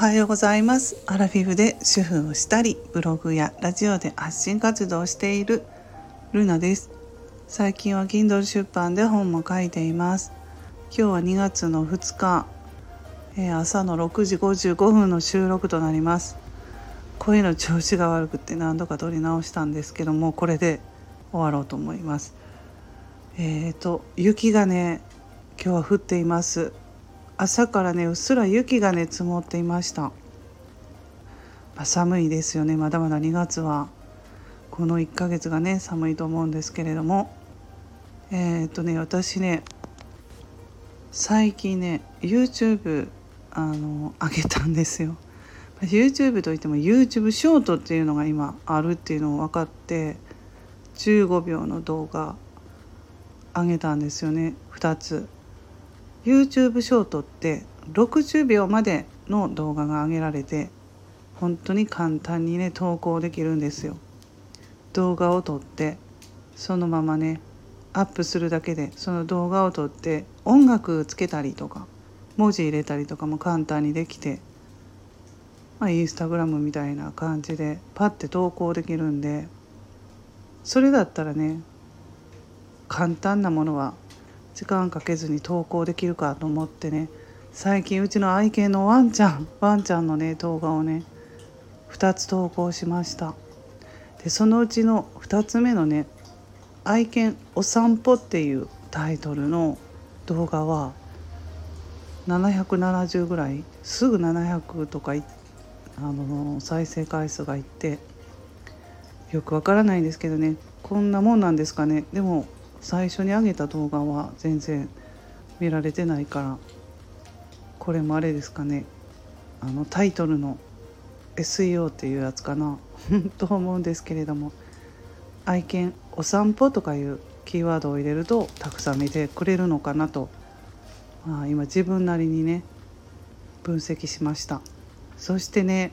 はようございます。アラフィフで主婦をしたり、ブログやラジオで発信活動をしているルナです。最近は Kindle 出版で本も書いています。今日は2月の2日、朝の6時55分の収録となります。声の調子が悪くて何度か撮り直したんですけども、これで終わろうと思います。雪がね、今日は降っています。朝からねうっすら雪がね積もっていました。寒いですよね。まだまだ2月はこの1ヶ月がね寒いと思うんですけれども、私ね最近ね YouTube 上げたんですよ。 YouTube といっても YouTube ショートっていうのが今あるっていうのを分かって、15秒の動画上げたんですよね。2つ。YouTube ショートって60秒までの動画が上げられて、本当に簡単にね投稿できるんですよ。動画を撮ってそのままねアップするだけで、その動画を撮って音楽つけたりとか文字入れたりとかも簡単にできて、インスタグラムみたいな感じでパッて投稿できるんで、それだったらね簡単なものは時間かけずに投稿できるかと思ってね、最近うちの愛犬のワンちゃんのね動画をね2つ投稿しました。でそのうちの2つ目のね愛犬お散歩っていうタイトルの動画は770ぐらい、すぐ700とか再生回数がいって、よくわからないんですけどね、こんなもんなんですかね。でも最初に上げた動画は全然見られてないから、これもあれですかね、タイトルの SEO っていうやつかなと思うんですけれども、愛犬お散歩とかいうキーワードを入れるとたくさん見てくれるのかなと、今自分なりにね分析しました。そしてね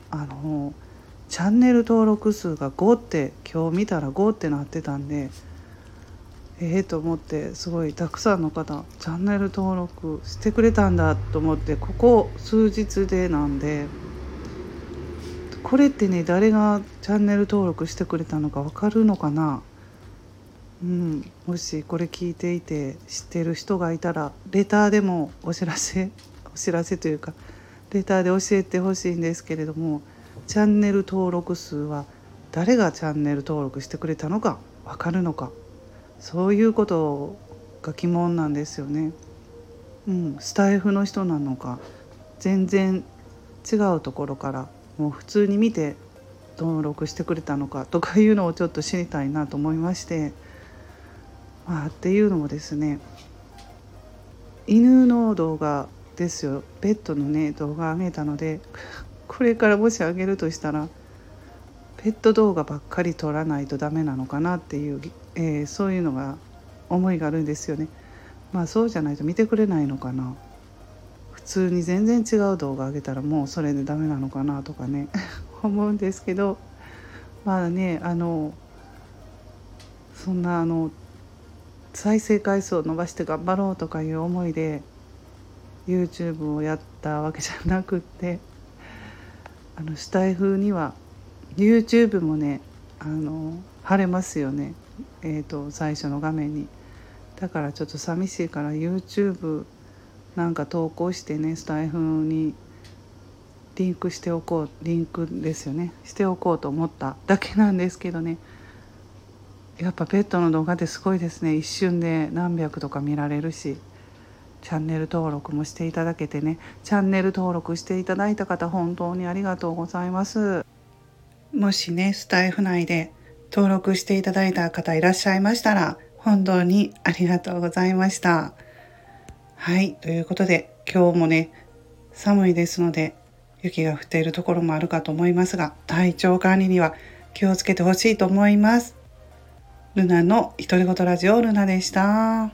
チャンネル登録数が5って、今日見たら5ってなってたんで、と思って、すごいたくさんの方チャンネル登録してくれたんだと思って、ここ数日でなんで、これってね誰がチャンネル登録してくれたのか分かるのかな。もしこれ聞いていて知ってる人がいたら、レターでもお知らせというかレターで教えてほしいんですけれども、チャンネル登録数は誰がチャンネル登録してくれたのか分かるのか、そういうことが疑問なんですよね。スタイフの人なのか、全然違うところからもう普通に見て登録してくれたのかとかいうのをちょっと知りたいなと思いまして、っていうのもですね、犬の動画ですよ。ペットのね動画上げたので、これからもし上げるとしたらペット動画ばっかり撮らないとダメなのかなっていう、そういうのが思いがあるんですよね。そうじゃないと見てくれないのかな。普通に全然違う動画上げたらもうそれでダメなのかなとかね思うんですけど、そんな再生回数を伸ばして頑張ろうとかいう思いで YouTube をやったわけじゃなくって、スタイフにはYouTube もね貼れますよね、最初の画面に。だからちょっと寂しいから YouTube なんか投稿してね、スタイフにリンクしておこうと思っただけなんですけどね。やっぱペットの動画ってすごいですね。一瞬で何百とか見られるし、チャンネル登録もしていただけてね。チャンネル登録していただいた方本当にありがとうございます。もしねスタイフ内で登録していただいた方いらっしゃいましたら、本当にありがとうございました。ということで、今日もね寒いですので雪が降っているところもあるかと思いますが、体調管理には気をつけてほしいと思います。ルナの独り言ラジオ、ルナでした。